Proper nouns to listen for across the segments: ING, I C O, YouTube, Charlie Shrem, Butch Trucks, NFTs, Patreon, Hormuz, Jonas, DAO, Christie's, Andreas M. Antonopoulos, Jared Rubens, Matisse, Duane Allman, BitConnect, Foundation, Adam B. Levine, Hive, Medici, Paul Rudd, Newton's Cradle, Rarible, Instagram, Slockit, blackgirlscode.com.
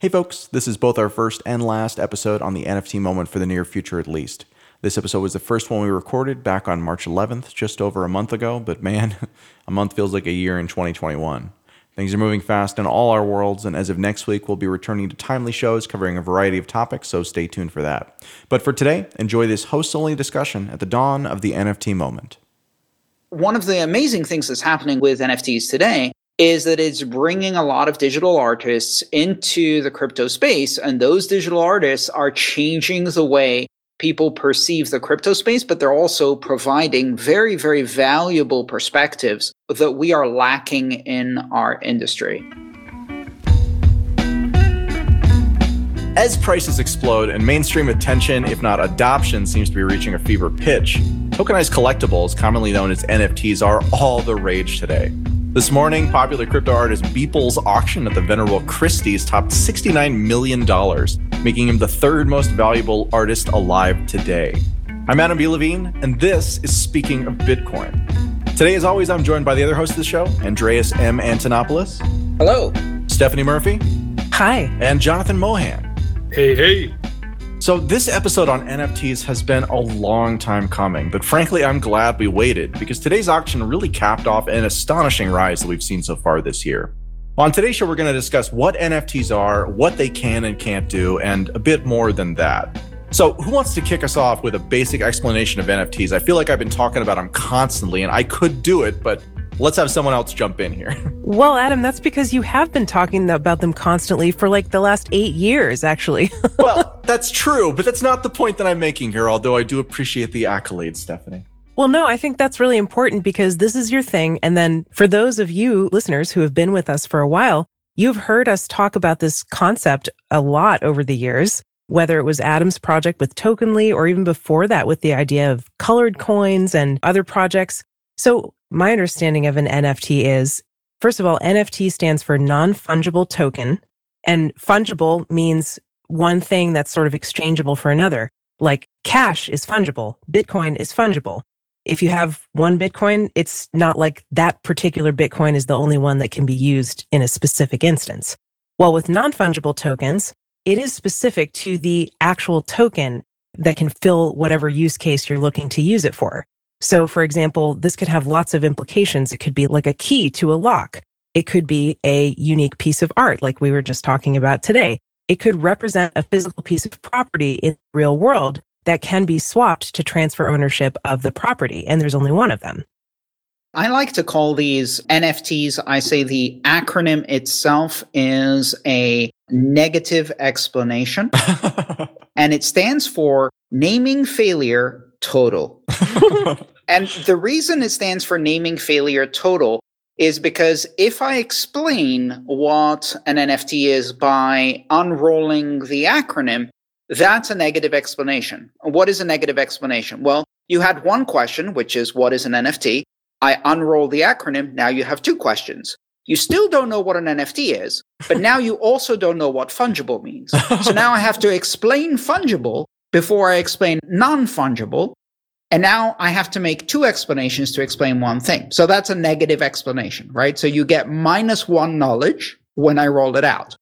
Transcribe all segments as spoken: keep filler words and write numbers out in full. Hey folks, this is both our first and last episode on the N F T moment for the near future at least. This episode was the first one we recorded back on March eleventh, just over a month ago, but man, a month feels like a year in twenty twenty-one. Things are moving fast in all our worlds, and as of next week, we'll be returning to timely shows covering a variety of topics, so stay tuned for that. But for today, enjoy this host-only discussion at the dawn of the N F T moment. One of the amazing things that's happening with N F Ts today is that it's bringing a lot of digital artists into the crypto space, and those digital artists are changing the way people perceive the crypto space, but they're also providing very, very valuable perspectives that we are lacking in our industry. As prices explode and mainstream attention, if not adoption, seems to be reaching a fever pitch, tokenized collectibles, commonly known as N F Ts, are all the rage today. This morning, popular crypto artist Beeple's auction at the venerable Christie's topped sixty-nine million dollars, making him the third most valuable artist alive today. I'm Adam B. Levine, and this is Speaking of Bitcoin. Today, as always, I'm joined by the other host of the show, Andreas M. Antonopoulos. Hello. Stephanie Murphy. Hi. And Jonathan Mohan. Hey, hey. So this episode on N F Ts has been a long time coming, but frankly, I'm glad we waited because today's auction really capped off an astonishing rise that we've seen so far this year. On today's show, we're going to discuss what N F Ts are, what they can and can't do, and a bit more than that. So who wants to kick us off with a basic explanation of N F Ts? I feel like I've been talking about them constantly, and I could do it, but let's have someone else jump in here. Well, Adam, that's because you have been talking about them constantly for like the last eight years, actually. Well, that's true, but that's not the point that I'm making here, although I do appreciate the accolades, Stephanie. Well, no, I think that's really important because this is your thing. And then for those of you listeners who have been with us for a while, you've heard us talk about this concept a lot over the years, whether it was Adam's project with Tokenly or even before that with the idea of colored coins and other projects. So my understanding of an N F T is, first of all, N F T stands for non-fungible token, and fungible means one thing that's sort of exchangeable for another. Like cash is fungible, Bitcoin is fungible. If you have one Bitcoin, it's not like that particular Bitcoin is the only one that can be used in a specific instance. Well, with non-fungible tokens, it is specific to the actual token that can fill whatever use case you're looking to use it for. So, for example, this could have lots of implications. It could be like a key to a lock. It could be a unique piece of art, like we were just talking about today. It could represent a physical piece of property in the real world that can be swapped to transfer ownership of the property. And there's only one of them. I like to call these N F Ts, I say the acronym itself is a negative explanation. And it stands for naming failure total. And the reason it stands for naming failure total is because if I explain what an N F T is by unrolling the acronym, that's a negative explanation. What is a negative explanation? Well, you had one question, which is what is an N F T? I unroll the acronym. Now you have two questions. You still don't know what an N F T is, but now you also don't know what fungible means. So now I have to explain fungible before I explain non-fungible. And now I have to make two explanations to explain one thing. So that's a negative explanation, right? So you get minus one knowledge when I roll it out.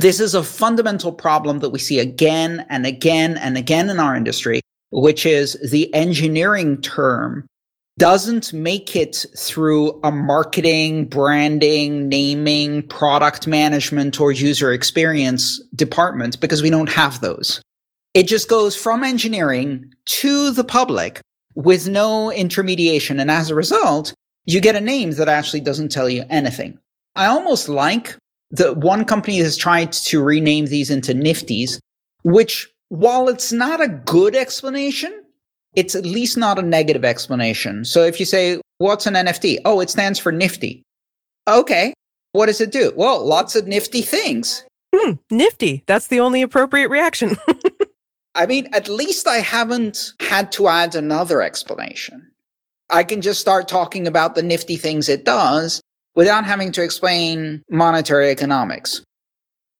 This is a fundamental problem that we see again and again and again in our industry, which is the engineering term doesn't make it through a marketing, branding, naming, product management, or user experience department because we don't have those. It just goes from engineering to the public with no intermediation. And as a result, you get a name that actually doesn't tell you anything. I almost like that one company has tried to rename these into Nifties, which while it's not a good explanation, it's at least not a negative explanation. So if you say, what's an N F T? Oh, it stands for Nifty. Okay. What does it do? Well, lots of nifty things. Hmm, nifty. That's the only appropriate reaction. I mean, at least I haven't had to add another explanation. I can just start talking about the nifty things it does without having to explain monetary economics.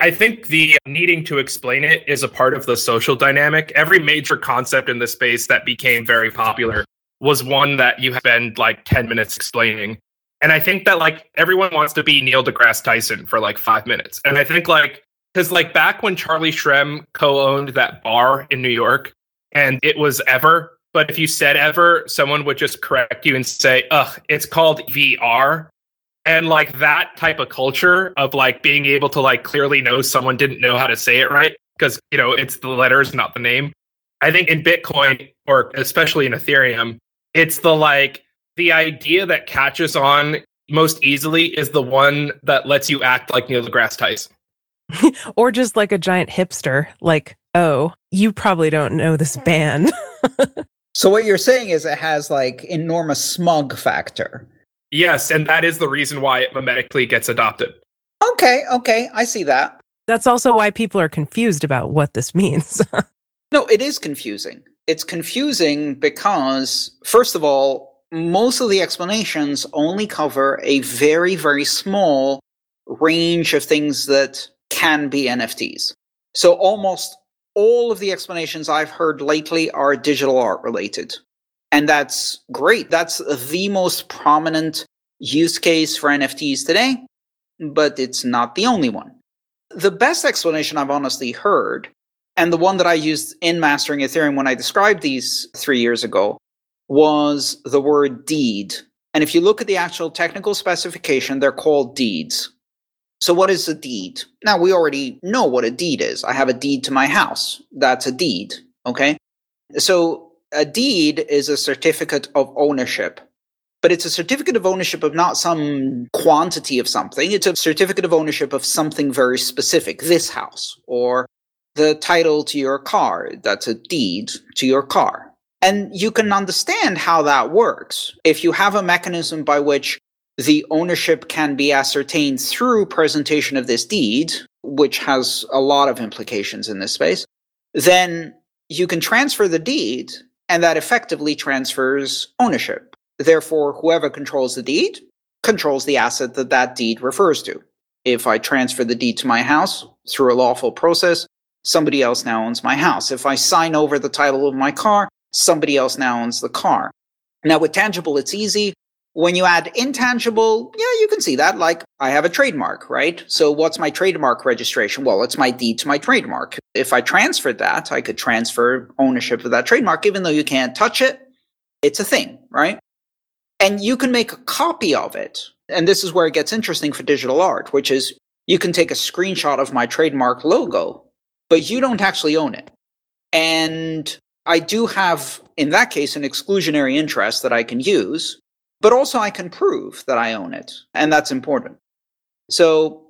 I think the needing to explain it is a part of the social dynamic. Every major concept in the space that became very popular was one that you spend like ten minutes explaining. And I think that like everyone wants to be Neil deGrasse Tyson for like five minutes. And I think like Because like back when Charlie Shrem co-owned that bar in New York, and it was Ever, but if you said Ever, someone would just correct you and say, ugh, it's called V R. And like that type of culture of like being able to like clearly know someone didn't know how to say it right, because, you know, it's the letters, not the name. I think in Bitcoin, or especially in Ethereum, it's the like the idea that catches on most easily is the one that lets you act like Neil deGrasse Tyson. Or just like a giant hipster, like, oh, you probably don't know this band. So what you're saying is it has like enormous smug factor. Yes, and that is the reason why it memetically gets adopted. Okay, okay, I see that. That's also why people are confused about what this means. No, it is confusing. It's confusing because, first of all, most of the explanations only cover a very, very small range of things that can be N F Ts. So almost all of the explanations I've heard lately are digital art related. And that's great. That's the most prominent use case for N F Ts today, but it's not the only one. The best explanation I've honestly heard, and the one that I used in Mastering Ethereum when I described these three years ago, was the word deed. And if you look at the actual technical specification, they're called deeds. So what is a deed? Now, we already know what a deed is. I have a deed to my house. That's a deed, okay? So a deed is a certificate of ownership, but it's a certificate of ownership of not some quantity of something. It's a certificate of ownership of something very specific, this house, or the title to your car. That's a deed to your car. And you can understand how that works. If you have a mechanism by which the ownership can be ascertained through presentation of this deed, which has a lot of implications in this space, then you can transfer the deed. And that effectively transfers ownership. Therefore, whoever controls the deed controls the asset that that deed refers to. If I transfer the deed to my house through a lawful process, somebody else now owns my house. If I sign over the title of my car, somebody else now owns the car. Now, with tangible, it's easy. When you add intangible, yeah, you can see that. Like, I have a trademark, right? So what's my trademark registration? Well, it's my deed to my trademark. If I transferred that, I could transfer ownership of that trademark, even though you can't touch it. It's a thing, right? And you can make a copy of it. And this is where it gets interesting for digital art, which is you can take a screenshot of my trademark logo, but you don't actually own it. And I do have, in that case, an exclusionary interest that I can use. But also I can prove that I own it, and that's important. So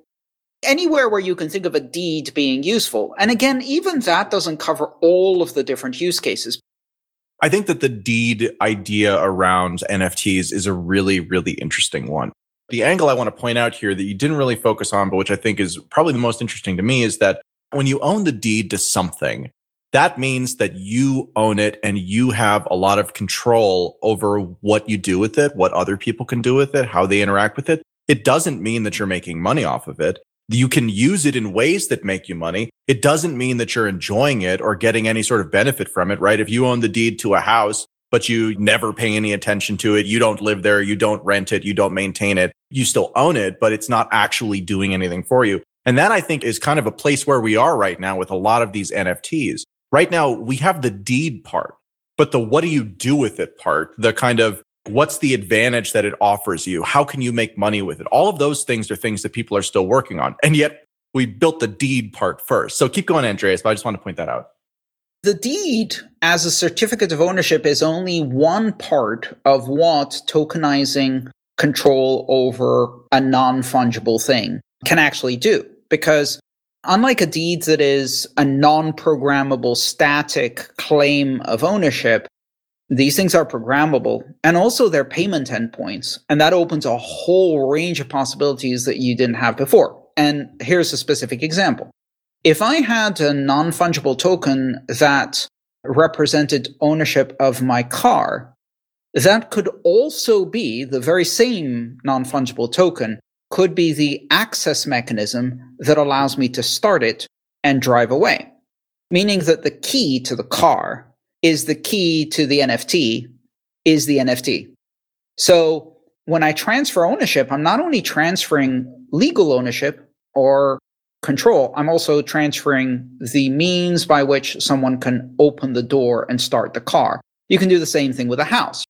anywhere where you can think of a deed being useful, and again, even that doesn't cover all of the different use cases. I think that the deed idea around N F Ts is a really, really interesting one. The angle I want to point out here that you didn't really focus on, but which I think is probably the most interesting to me, is that when you own the deed to something, that means that you own it and you have a lot of control over what you do with it, what other people can do with it, how they interact with it. It doesn't mean that you're making money off of it. You can use it in ways that make you money. It doesn't mean that you're enjoying it or getting any sort of benefit from it, right? If you own the deed to a house, but you never pay any attention to it, you don't live there, you don't rent it, you don't maintain it, you still own it, but it's not actually doing anything for you. And that, I think, is kind of a place where we are right now with a lot of these N F Ts. Right now, we have the deed part, but the what do you do with it part, the kind of what's the advantage that it offers you? How can you make money with it? All of those things are things that people are still working on. And yet we built the deed part first. So keep going, Andreas, but I just want to point that out. The deed as a certificate of ownership is only one part of what tokenizing control over a non-fungible thing can actually do, because unlike a deed that is a non-programmable static claim of ownership, these things are programmable, and also they're payment endpoints. And that opens a whole range of possibilities that you didn't have before. And here's a specific example. If I had a non-fungible token that represented ownership of my car, that could also be the very same non-fungible token could be the access mechanism that allows me to start it and drive away. Meaning that the key to the car is the key to the N F T is the N F T. So when I transfer ownership, I'm not only transferring legal ownership or control, I'm also transferring the means by which someone can open the door and start the car. You can do the same thing with a house.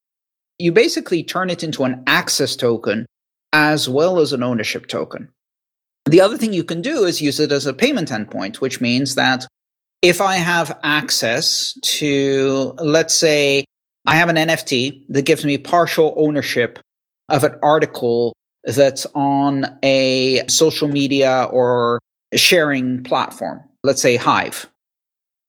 You basically turn it into an access token as well as an ownership token. The other thing you can do is use it as a payment endpoint, which means that if I have access to, let's say, I have an N F T that gives me partial ownership of an article that's on a social media or sharing platform, let's say Hive,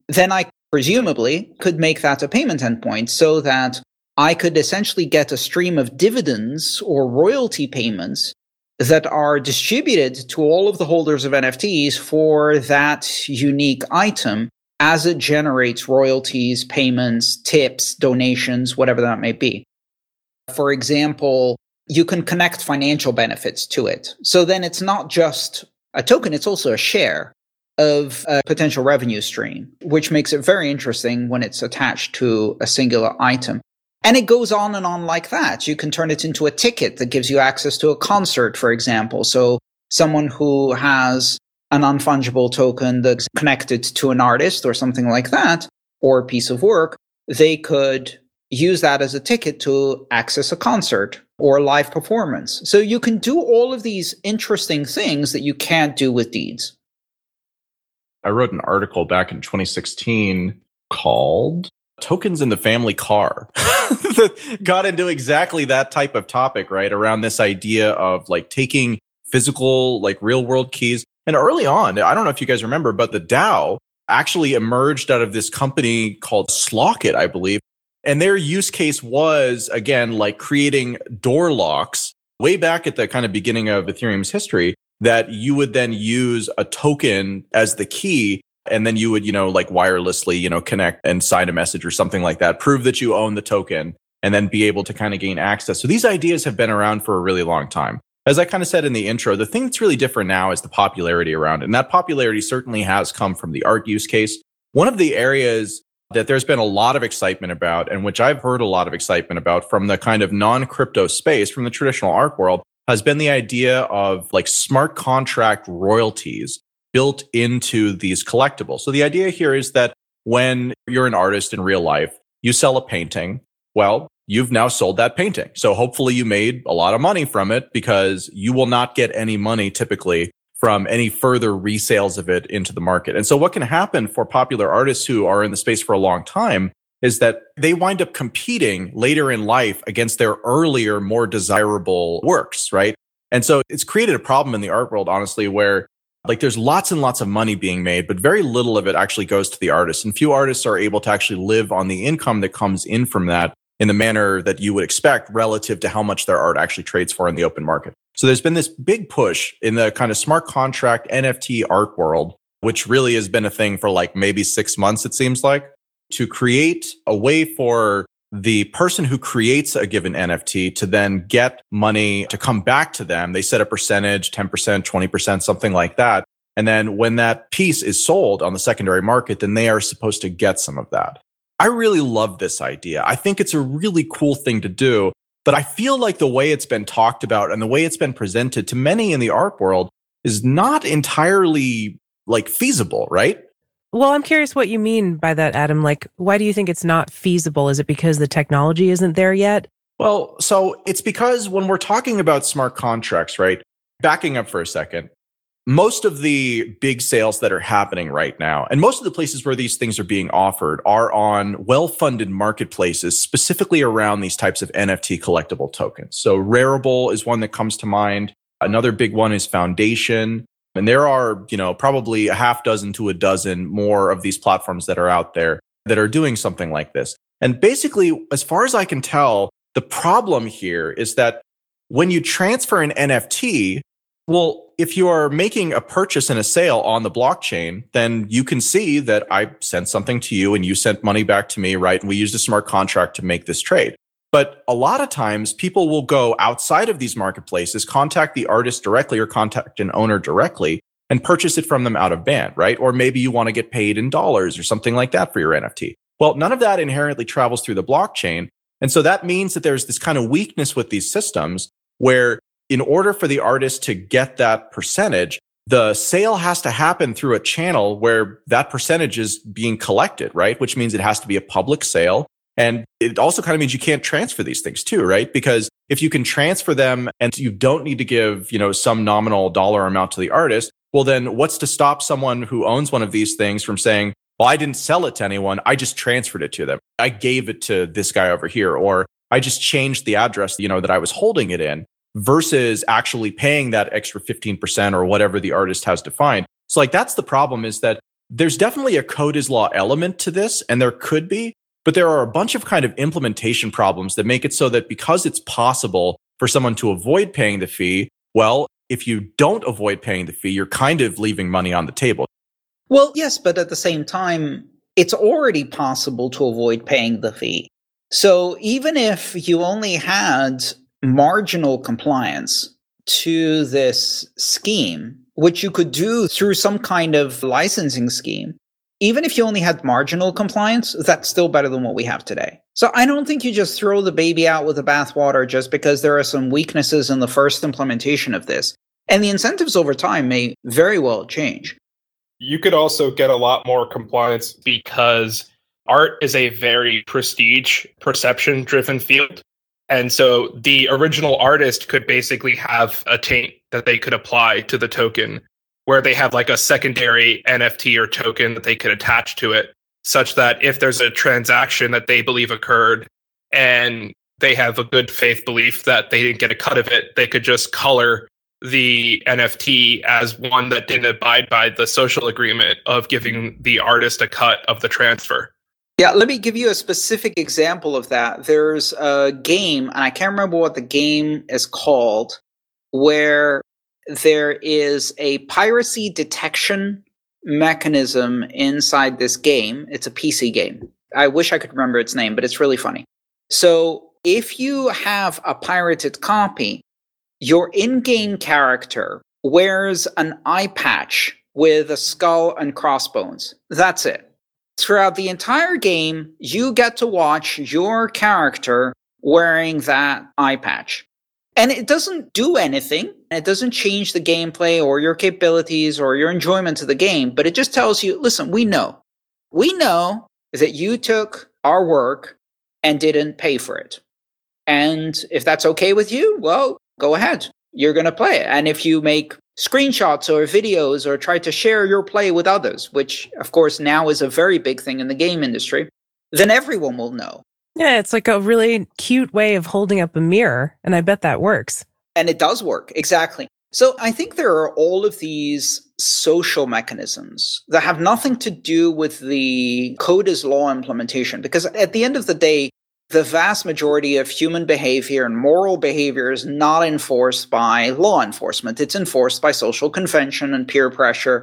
then I presumably could make that a payment endpoint so that I could essentially get a stream of dividends or royalty payments that are distributed to all of the holders of N F Ts for that unique item as it generates royalties, payments, tips, donations, whatever that may be. For example, you can connect financial benefits to it. So then it's not just a token, it's also a share of a potential revenue stream, which makes it very interesting when it's attached to a singular item. And it goes on and on like that. You can turn it into a ticket that gives you access to a concert, for example. So someone who has an unfungible token that's connected to an artist or something like that, or a piece of work, they could use that as a ticket to access a concert or a live performance. So you can do all of these interesting things that you can't do with deeds. I wrote an article back in twenty sixteen called Tokens in the Family Car that got into exactly that type of topic, right? Around this idea of like taking physical, like real world keys. And early on, I don't know if you guys remember, but the DAO actually emerged out of this company called Slockit, I believe. And their use case was, again, like creating door locks way back at the kind of beginning of Ethereum's history that you would then use a token as the key. And then you would, you know, like wirelessly, you know, connect and sign a message or something like that, prove that you own the token and then be able to kind of gain access. So these ideas have been around for a really long time. As I kind of said in the intro, the thing that's really different now is the popularity around it. And that popularity certainly has come from the art use case. One of the areas that there's been a lot of excitement about, and which I've heard a lot of excitement about from the kind of non-crypto space, from the traditional art world, has been the idea of like smart contract royalties built into these collectibles. So the idea here is that when you're an artist in real life, you sell a painting, well, you've now sold that painting. So hopefully you made a lot of money from it, because you will not get any money typically from any further resales of it into the market. And so what can happen for popular artists who are in the space for a long time is that they wind up competing later in life against their earlier, more desirable works, right? And so it's created a problem in the art world, honestly, where like there's lots and lots of money being made, but very little of it actually goes to the artist. And few artists are able to actually live on the income that comes in from that in the manner that you would expect relative to how much their art actually trades for in the open market. So there's been this big push in the kind of smart contract N F T art world, which really has been a thing for like maybe six months, it seems like, to create a way for the person who creates a given N F T to then get money to come back to them. They set a percentage, ten percent, twenty percent, something like that. And then when that piece is sold on the secondary market, then they are supposed to get some of that. I really love this idea. I think it's a really cool thing to do. But I feel like the way it's been talked about and the way it's been presented to many in the art world is not entirely like feasible, right? Well, I'm curious what you mean by that, Adam. Like, why do you think it's not feasible? Is it because the technology isn't there yet? Well, so it's because when we're talking about smart contracts, right? Backing up for a second, most of the big sales that are happening right now, and most of the places where these things are being offered are on well-funded marketplaces, specifically around these types of N F T collectible tokens. So Rarible is one that comes to mind. Another big one is Foundation. And there are, you know, probably a half dozen to a dozen more of these platforms that are out there that are doing something like this. And basically, as far as I can tell, the problem here is that when you transfer an N F T, well, if you are making a purchase and a sale on the blockchain, then you can see that I sent something to you and you sent money back to me, right? And we used a smart contract to make this trade. But a lot of times people will go outside of these marketplaces, contact the artist directly or contact an owner directly and purchase it from them out of band, right? Or maybe you want to get paid in dollars or something like that for your N F T. Well, none of that inherently travels through the blockchain. And so that means that there's this kind of weakness with these systems where in order for the artist to get that percentage, the sale has to happen through a channel where that percentage is being collected, right? Which means it has to be a public sale. And it also kind of means you can't transfer these things too, right? Because if you can transfer them and you don't need to give, you know, some nominal dollar amount to the artist, well, then what's to stop someone who owns one of these things from saying, well, I didn't sell it to anyone. I just transferred it to them. I gave it to this guy over here, or I just changed the address, you know, that I was holding it in, versus actually paying that extra fifteen percent or whatever the artist has defined. So like, that's the problem, is that there's definitely a code is law element to this, and there could be, but there are a bunch of kind of implementation problems that make it so that because it's possible for someone to avoid paying the fee, well, if you don't avoid paying the fee, you're kind of leaving money on the table. Well, yes, but at the same time, it's already possible to avoid paying the fee. So even if you only had marginal compliance to this scheme, which you could do through some kind of licensing scheme, even if you only had marginal compliance, that's still better than what we have today. So I don't think you just throw the baby out with the bathwater just because there are some weaknesses in the first implementation of this. And the incentives over time may very well change. You could also get a lot more compliance because art is a very prestige, perception-driven field. And so the original artist could basically have a taint that they could apply to the token, where they have like a secondary N F T or token that they could attach to it, such that if there's a transaction that they believe occurred and they have a good faith belief that they didn't get a cut of it, they could just color the N F T as one that didn't abide by the social agreement of giving the artist a cut of the transfer. Yeah, let me give you a specific example of that. There's a game, and I can't remember what the game is called, where there is a piracy detection mechanism inside this game. It's a P C game. I wish I could remember its name, but it's really funny. So if you have a pirated copy, your in-game character wears an eye patch with a skull and crossbones. That's it. Throughout the entire game, you get to watch your character wearing that eye patch. And it doesn't do anything. It doesn't change the gameplay or your capabilities or your enjoyment of the game, but it just tells you, listen, we know. We know that you took our work and didn't pay for it. And if that's okay with you, well, go ahead. You're going to play it. And if you make screenshots or videos or try to share your play with others, which of course now is a very big thing in the game industry, then everyone will know. Yeah, it's like a really cute way of holding up a mirror, and I bet that works. And it does work, exactly. So I think there are all of these social mechanisms that have nothing to do with the code as law implementation, because at the end of the day, the vast majority of human behavior and moral behavior is not enforced by law enforcement. It's enforced by social convention and peer pressure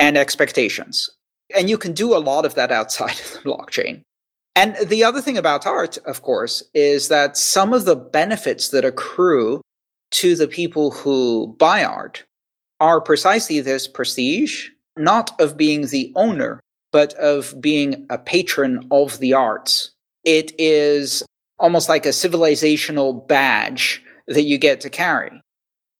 and expectations. And you can do a lot of that outside of the blockchain. And the other thing about art, of course, is that some of the benefits that accrue to the people who buy art are precisely this prestige, not of being the owner, but of being a patron of the arts. It is almost like a civilizational badge that you get to carry.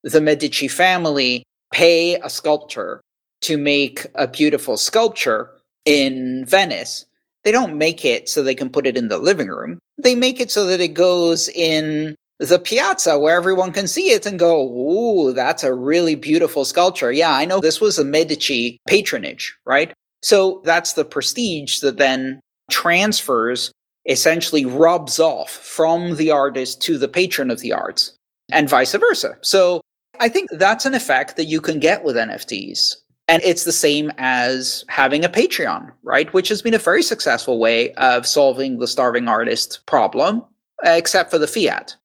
The Medici family pay a sculptor to make a beautiful sculpture in Venice. They don't make it so they can put it in the living room. They make it so that it goes in the piazza where everyone can see it and go, ooh, that's a really beautiful sculpture. Yeah, I know this was a Medici patronage, right? So that's the prestige that then transfers, essentially rubs off from the artist to the patron of the arts, and vice versa. So I think that's an effect that you can get with N F Ts. And it's the same as having a Patreon, right? Which has been a very successful way of solving the starving artist problem, except for the fiat.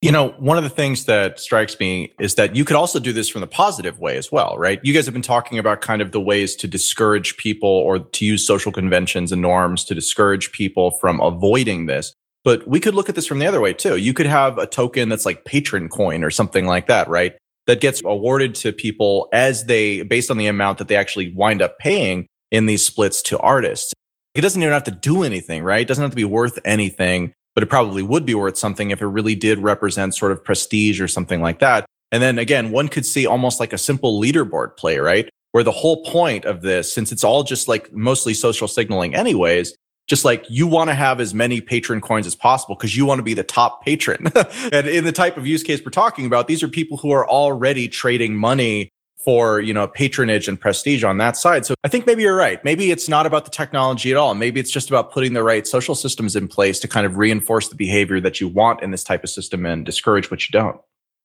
You know, one of the things that strikes me is that you could also do this from the positive way as well, right? You guys have been talking about kind of the ways to discourage people or to use social conventions and norms to discourage people from avoiding this. But we could look at this from the other way too. You could have a token that's like patron coin or something like that, right? That gets awarded to people as they, based on the amount that they actually wind up paying in these splits to artists. It doesn't even have to do anything, right? It doesn't have to be worth anything. But it probably would be worth something if it really did represent sort of prestige or something like that. And then again, one could see almost like a simple leaderboard play, right? Where the whole point of this, since it's all just like mostly social signaling anyways, just like you want to have as many patron coins as possible because you want to be the top patron. And in the type of use case we're talking about, these are people who are already trading money for, you know, patronage and prestige on that side. So I think maybe you're right. Maybe it's not about the technology at all. Maybe it's just about putting the right social systems in place to kind of reinforce the behavior that you want in this type of system and discourage what you don't.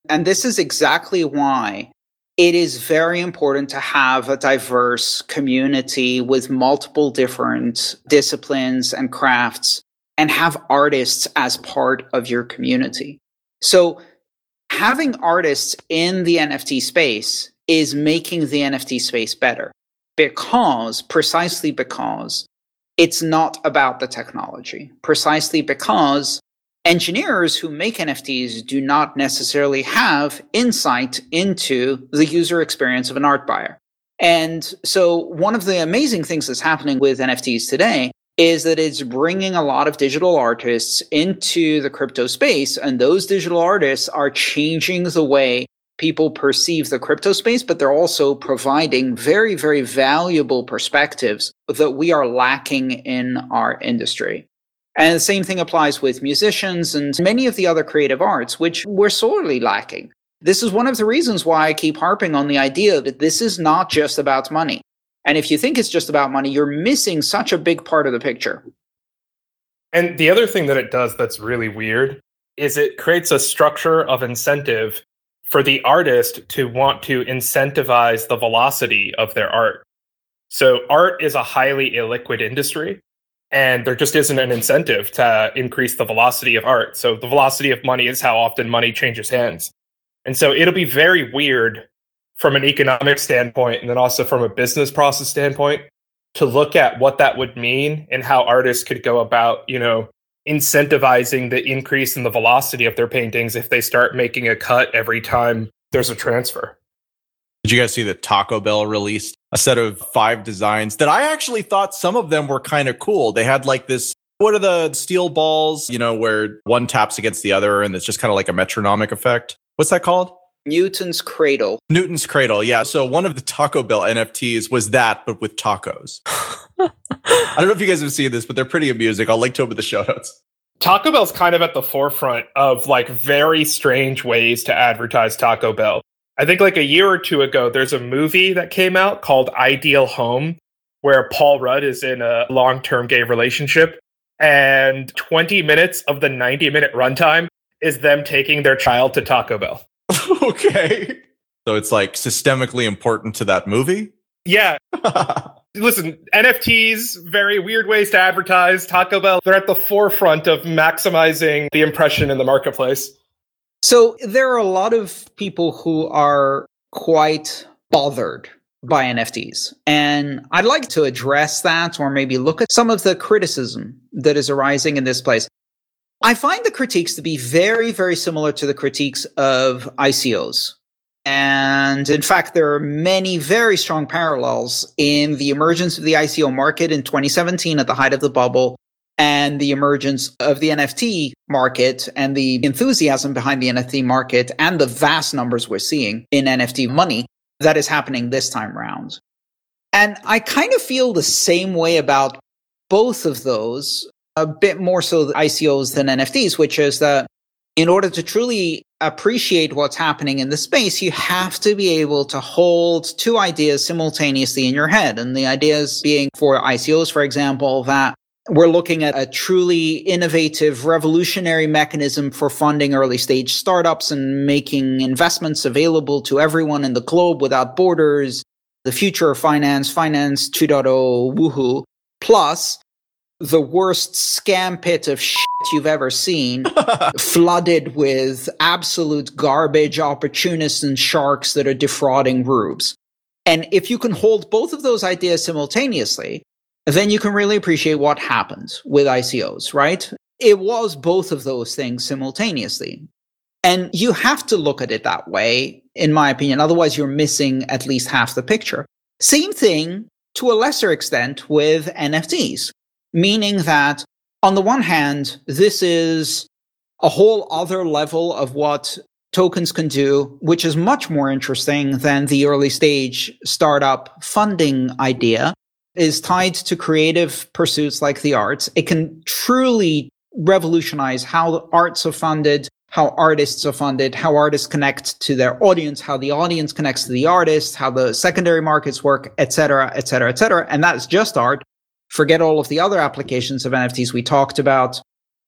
And this is exactly why it is very important to have a diverse community with multiple different disciplines and crafts, and have artists as part of your community. So having artists in the N F T space is making the N F T space better, because, precisely because, it's not about the technology, precisely because engineers who make N F Ts do not necessarily have insight into the user experience of an art buyer. And so one of the amazing things that's happening with N F Ts today is that it's bringing a lot of digital artists into the crypto space, and those digital artists are changing the way people perceive the crypto space, but they're also providing very, very valuable perspectives that we are lacking in our industry. And the same thing applies with musicians and many of the other creative arts, which we're sorely lacking. This is one of the reasons why I keep harping on the idea that this is not just about money. And if you think it's just about money, you're missing such a big part of the picture. And the other thing that it does that's really weird is it creates a structure of incentive for the artist to want to incentivize the velocity of their art. So art is a highly illiquid industry, and there just isn't an incentive to increase the velocity of art. So the velocity of money is how often money changes hands. And so it'll be very weird from an economic standpoint, and then also from a business process standpoint, to look at what that would mean and how artists could go about, you know, incentivizing the increase in the velocity of their paintings if they start making a cut every time there's a transfer. Did you guys see that Taco Bell released a set of five designs that I actually thought some of them were kind of cool? They had like this, what are the steel balls, you know, where one taps against the other and it's just kind of like a metronomic effect. What's that called? Newton's Cradle. Newton's Cradle, yeah. So one of the Taco Bell N F Ts was that, but with tacos. I don't know if you guys have seen this, but they're pretty amusing. I'll link to them in the show notes. Taco Bell's kind of at the forefront of like very strange ways to advertise Taco Bell. I think like a year or two ago, there's a movie that came out called Ideal Home, where Paul Rudd is in a long-term gay relationship, and twenty minutes of the ninety-minute runtime is them taking their child to Taco Bell. Okay. So it's like systemically important to that movie? Yeah. Listen, N F Ts, very weird ways to advertise. Taco Bell, they're at the forefront of maximizing the impression in the marketplace. So there are a lot of people who are quite bothered by N F Ts. And I'd like to address that, or maybe look at some of the criticism that is arising in this place. I find the critiques to be very, very similar to the critiques of I C Os. And in fact, there are many very strong parallels in the emergence of the I C O market in twenty seventeen at the height of the bubble, and the emergence of the N F T market and the enthusiasm behind the N F T market and the vast numbers we're seeing in N F T money that is happening this time around. And I kind of feel the same way about both of those, a bit more so the I C Os than N F Ts, which is that in order to truly appreciate what's happening in the space, you have to be able to hold two ideas simultaneously in your head. And the ideas being, for I C Os, for example, that we're looking at a truly innovative, revolutionary mechanism for funding early stage startups and making investments available to everyone in the globe without borders. The future of finance, finance two point oh, woohoo. Plus, the worst scam pit of shit you've ever seen, flooded with absolute garbage opportunists and sharks that are defrauding rubes. And if you can hold both of those ideas simultaneously, then you can really appreciate what happens with I C Os, right? It was both of those things simultaneously. And you have to look at it that way, in my opinion. Otherwise, you're missing at least half the picture. Same thing to a lesser extent with N F Ts. Meaning that, on the one hand, this is a whole other level of what tokens can do, which is much more interesting than the early stage startup funding idea, is tied to creative pursuits like the arts. It can truly revolutionize how the arts are funded, how artists are funded, how artists connect to their audience, how the audience connects to the artists, how the secondary markets work, et cetera, et cetera, et cetera. And that's just art. Forget all of the other applications of N F Ts we talked about.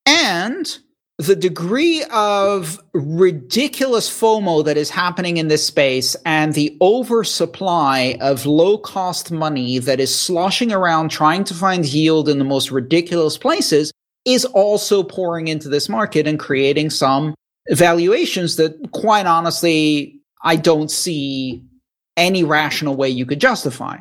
And the degree of ridiculous FOMO that is happening in this space and the oversupply of low-cost money that is sloshing around trying to find yield in the most ridiculous places is also pouring into this market and creating some valuations that, quite honestly, I don't see any rational way you could justify,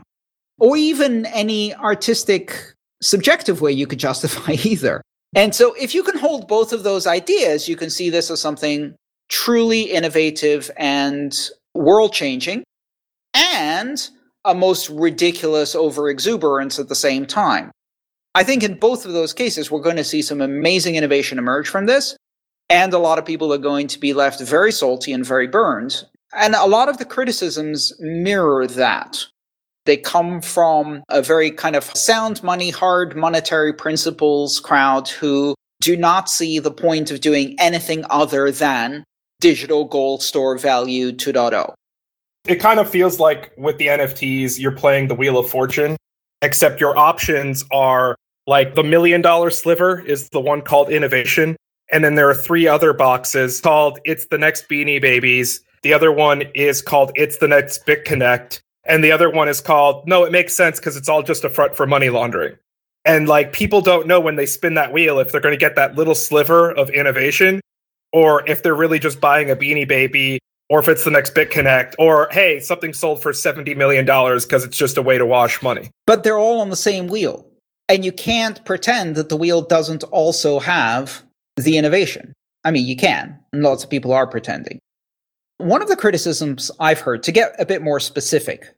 or even any artistic, subjective way you could justify either. And so if you can hold both of those ideas, you can see this as something truly innovative and world-changing, and a most ridiculous overexuberance at the same time. I think in both of those cases, we're going to see some amazing innovation emerge from this, and a lot of people are going to be left very salty and very burned. And a lot of the criticisms mirror that. They come from a very kind of sound money, hard monetary principles crowd who do not see the point of doing anything other than digital gold store value two point oh. It kind of feels like with the N F Ts, you're playing the Wheel of Fortune, except your options are like the million dollar sliver is the one called innovation. And then there are three other boxes called It's the Next Beanie Babies. The other one is called It's the Next BitConnect. And the other one is called, no, it makes sense because it's all just a front for money laundering. And like people don't know when they spin that wheel if they're going to get that little sliver of innovation or if they're really just buying a Beanie Baby or if it's the next BitConnect or, hey, something sold for seventy million dollars because it's just a way to wash money. But they're all on the same wheel. And you can't pretend that the wheel doesn't also have the innovation. I mean, you can. And lots of people are pretending. One of the criticisms I've heard, to get a bit more specific,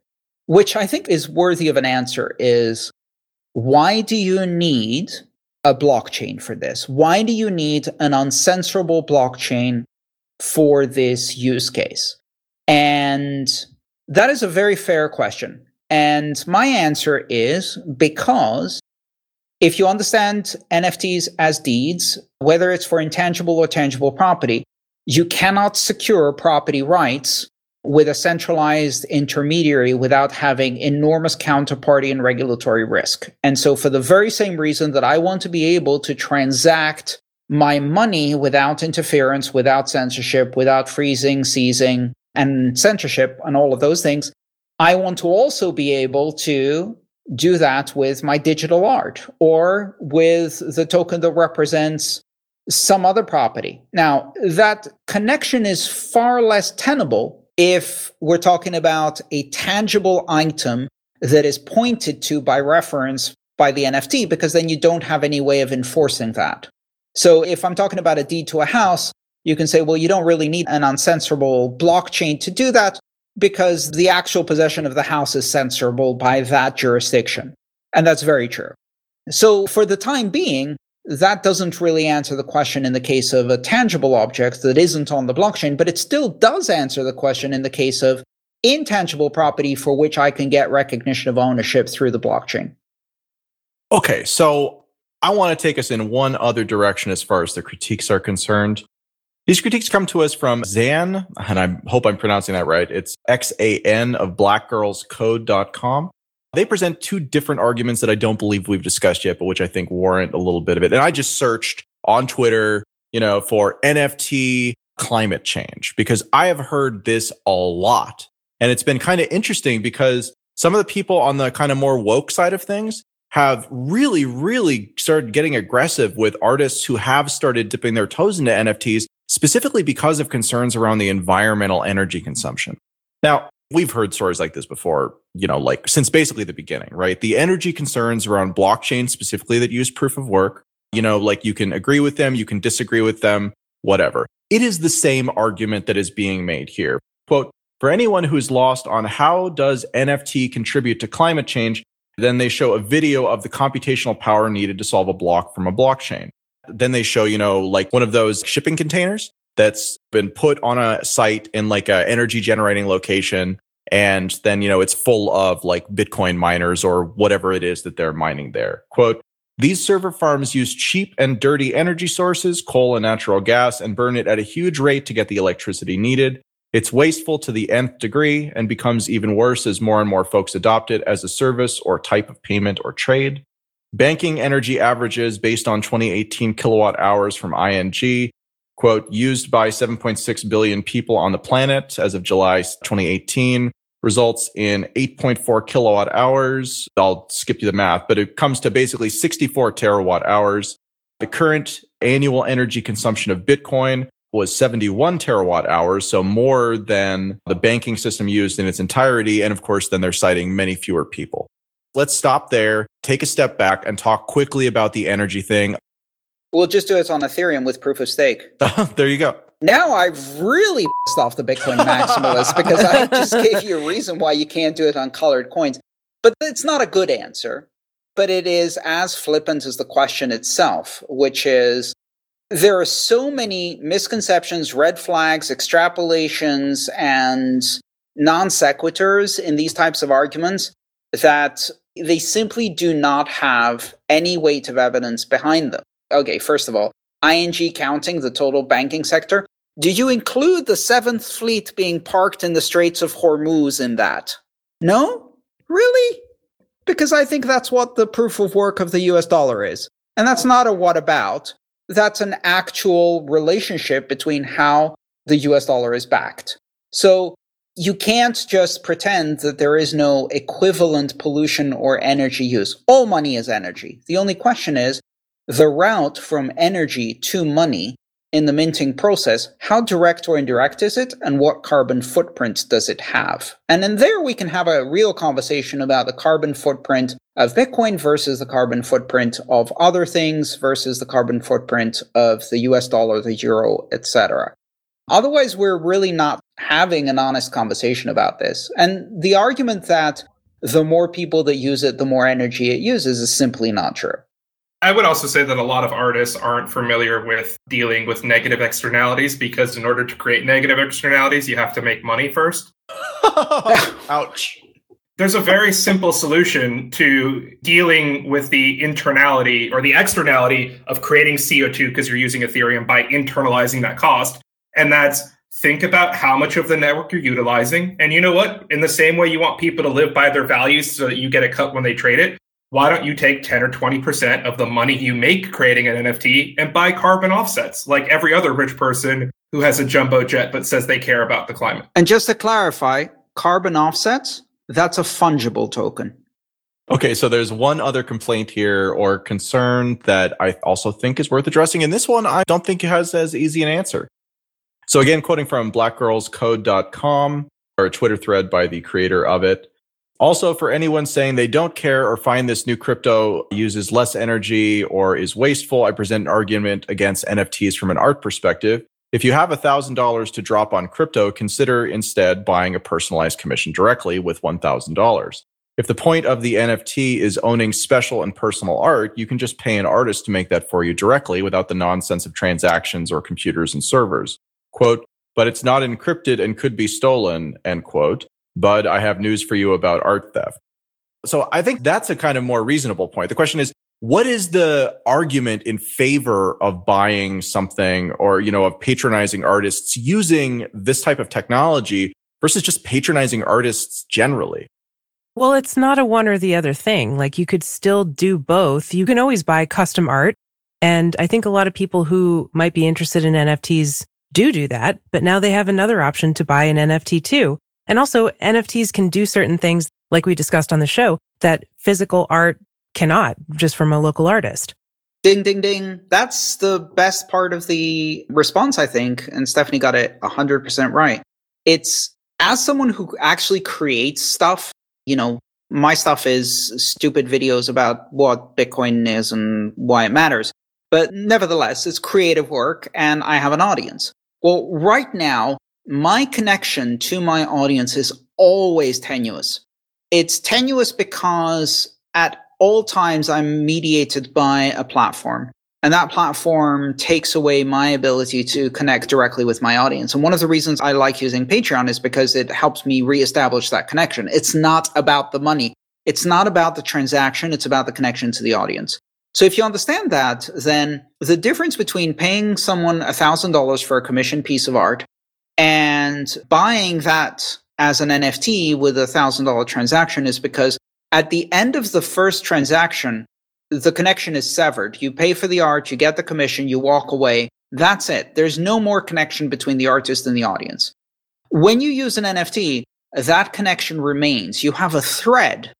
which I think is worthy of an answer, is why do you need a blockchain for this? Why do you need an uncensorable blockchain for this use case? And that is a very fair question. And my answer is because if you understand N F Ts as deeds, whether it's for intangible or tangible property, you cannot secure property rights with a centralized intermediary without having enormous counterparty and regulatory risk. And so for the very same reason that I want to be able to transact my money without interference, without censorship, without freezing, seizing, and censorship, and all of those things, I want to also be able to do that with my digital art or with the token that represents some other property. Now, that connection is far less tenable if we're talking about a tangible item that is pointed to by reference by the N F T, because then you don't have any way of enforcing that. So if I'm talking about a deed to a house, you can say, well, you don't really need an uncensorable blockchain to do that because the actual possession of the house is censorable by that jurisdiction. And that's very true. So for the time being, that doesn't really answer the question in the case of a tangible object that isn't on the blockchain, but it still does answer the question in the case of intangible property for which I can get recognition of ownership through the blockchain. Okay, so I want to take us in one other direction as far as the critiques are concerned. These critiques come to us from Xan, and I hope I'm pronouncing that right. It's X A N of black girls code dot com. They present two different arguments that I don't believe we've discussed yet, but which I think warrant a little bit of it. And I just searched on Twitter, you know, for N F T climate change, because I have heard this a lot. And it's been kind of interesting because some of the people on the kind of more woke side of things have really, really started getting aggressive with artists who have started dipping their toes into N F Ts, specifically because of concerns around the environmental energy consumption. Now, we've heard stories like this before, you know, like since basically the beginning, right? The energy concerns around blockchain specifically that use proof of work, you know, like you can agree with them, you can disagree with them, whatever. It is the same argument that is being made here. Quote, for anyone who's lost on how does N F T contribute to climate change, then they show a video of the computational power needed to solve a block from a blockchain. Then they show, you know, like one of those shipping containers that's been put on a site in like a energy generating location. And then, you know, it's full of like Bitcoin miners or whatever it is that they're mining there. Quote, these server farms use cheap and dirty energy sources, coal and natural gas, and burn it at a huge rate to get the electricity needed. It's wasteful to the nth degree and becomes even worse as more and more folks adopt it as a service or type of payment or trade. Banking energy averages based on twenty eighteen kilowatt hours from I N G, quote, used by seven point six billion people on the planet as of July twenty eighteen, results in eight point four kilowatt hours. I'll skip you the math, but it comes to basically sixty-four terawatt hours. The current annual energy consumption of Bitcoin was seventy-one terawatt hours, so more than the banking system used in its entirety. And of course, then they're citing many fewer people. Let's stop there, take a step back, and talk quickly about the energy thing. We'll just do it on Ethereum with proof of stake. There you go. Now I've really pissed off the Bitcoin maximalists because I just gave you a reason why you can't do it on colored coins. But it's not a good answer, but it is as flippant as the question itself, which is there are so many misconceptions, red flags, extrapolations, and non sequiturs in these types of arguments that they simply do not have any weight of evidence behind them. Okay, first of all, I N G counting the total banking sector. Do you include the seventh Fleet being parked in the Straits of Hormuz in that? No? Really? Because I think that's what the proof of work of the U S dollar is. And that's not a what about. That's an actual relationship between how the U S dollar is backed. So you can't just pretend that there is no equivalent pollution or energy use. All money is energy. The only question is, the route from energy to money in the minting process, how direct or indirect is it, and what carbon footprint does it have? And then there we can have a real conversation about the carbon footprint of Bitcoin versus the carbon footprint of other things versus the carbon footprint of the U S dollar, the euro, et cetera. Otherwise, we're really not having an honest conversation about this. And the argument that the more people that use it, the more energy it uses is simply not true. I would also say that a lot of artists aren't familiar with dealing with negative externalities because in order to create negative externalities, you have to make money first. Ouch. There's a very simple solution to dealing with the internality or the externality of creating C O two because you're using Ethereum by internalizing that cost. And that's think about how much of the network you're utilizing. And you know what? In the same way you want people to live by their values so that you get a cut when they trade it, why don't you take ten or twenty percent of the money you make creating an N F T and buy carbon offsets like every other rich person who has a jumbo jet but says they care about the climate? And just to clarify, carbon offsets, that's a fungible token. Okay, so there's one other complaint here or concern that I also think is worth addressing. And this one, I don't think it has as easy an answer. So again, quoting from black girls code dot com, or a Twitter thread by the creator of it. Also, for anyone saying they don't care or find this new crypto uses less energy or is wasteful, I present an argument against N F Ts from an art perspective. If you have one thousand dollars to drop on crypto, consider instead buying a personalized commission directly with one thousand dollars. If the point of the N F T is owning special and personal art, you can just pay an artist to make that for you directly without the nonsense of transactions or computers and servers. Quote, but it's not encrypted and could be stolen, end quote. But I have news for you about art theft. So I think that's a kind of more reasonable point. The question is, what is the argument in favor of buying something or, you know, of patronizing artists using this type of technology versus just patronizing artists generally? Well, it's not a one or the other thing. Like you could still do both. You can always buy custom art. And I think a lot of people who might be interested in N F Ts do do that. But now they have another option to buy an N F T too. And also, N F Ts can do certain things, like we discussed on the show, that physical art cannot, just from a local artist. Ding, ding, ding. That's the best part of the response, I think. And Stephanie got it one hundred percent right. It's, as someone who actually creates stuff, you know, my stuff is stupid videos about what Bitcoin is and why it matters. But nevertheless, it's creative work, and I have an audience. Well, right now, my connection to my audience is always tenuous. It's tenuous because at all times I'm mediated by a platform. And that platform takes away my ability to connect directly with my audience. And one of the reasons I like using Patreon is because it helps me reestablish that connection. It's not about the money. It's not about the transaction. It's about the connection to the audience. So if you understand that, then the difference between paying someone one thousand dollars for a commissioned piece of art and buying that as an N F T with a one thousand dollars transaction is because at the end of the first transaction, the connection is severed. You pay for the art, you get the commission, you walk away. That's it. There's no more connection between the artist and the audience. When you use an N F T, that connection remains. You have a thread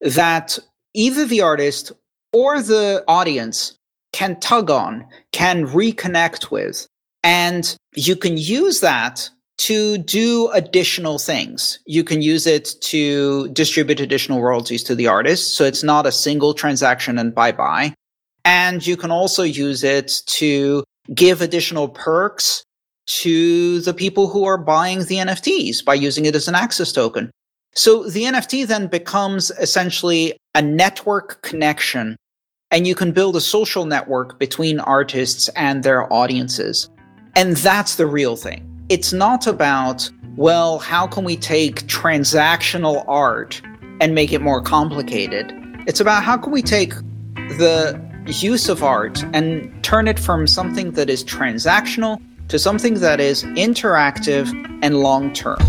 that either the artist or the audience can tug on, can reconnect with, and you can use that to do additional things. You can use it to distribute additional royalties to the artist, so it's not a single transaction and bye-bye. And you can also use it to give additional perks to the people who are buying the N F Ts by using it as an access token. So the N F T then becomes essentially a network connection, and you can build a social network between artists and their audiences. And that's the real thing. It's not about, well, how can we take transactional art and make it more complicated? It's about how can we take the use of art and turn it from something that is transactional to something that is interactive and long-term.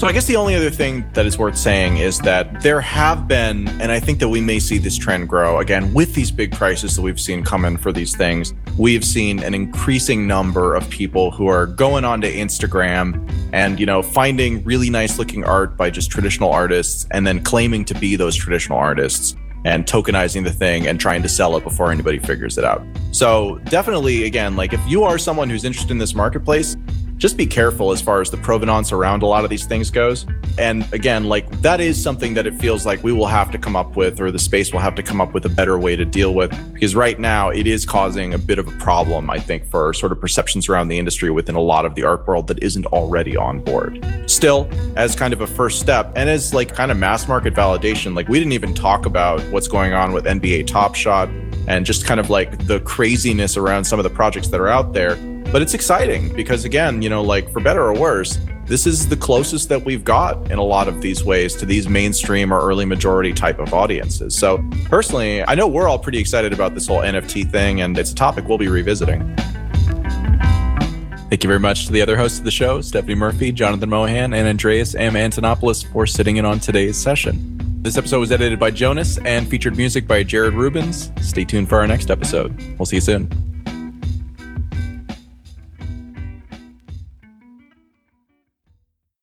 So I guess the only other thing that is worth saying is that there have been, and I think that we may see this trend grow again with these big prices that we've seen come in for these things. We've seen an increasing number of people who are going onto Instagram and, you know, finding really nice looking art by just traditional artists and then claiming to be those traditional artists and tokenizing the thing and trying to sell it before anybody figures it out. So definitely, again, like if you are someone who's interested in this marketplace, just be careful as far as the provenance around a lot of these things goes. And again, like that is something that it feels like we will have to come up with, or the space will have to come up with a better way to deal with, because right now it is causing a bit of a problem, I think, for sort of perceptions around the industry within a lot of the art world that isn't already on board. Still, as kind of a first step and as like kind of mass market validation, like we didn't even talk about what's going on with N B A Top Shot and just kind of like the craziness around some of the projects that are out there. But it's exciting because, again, you know, like for better or worse, this is the closest that we've got in a lot of these ways to these mainstream or early majority type of audiences. So personally, I know we're all pretty excited about this whole N F T thing, and it's a topic we'll be revisiting. Thank you very much to the other hosts of the show, Stephanie Murphy, Jonathan Mohan, and Andreas M. Antonopoulos for sitting in on today's session. This episode was edited by Jonas and featured music by Jared Rubens. Stay tuned for our next episode. We'll see you soon.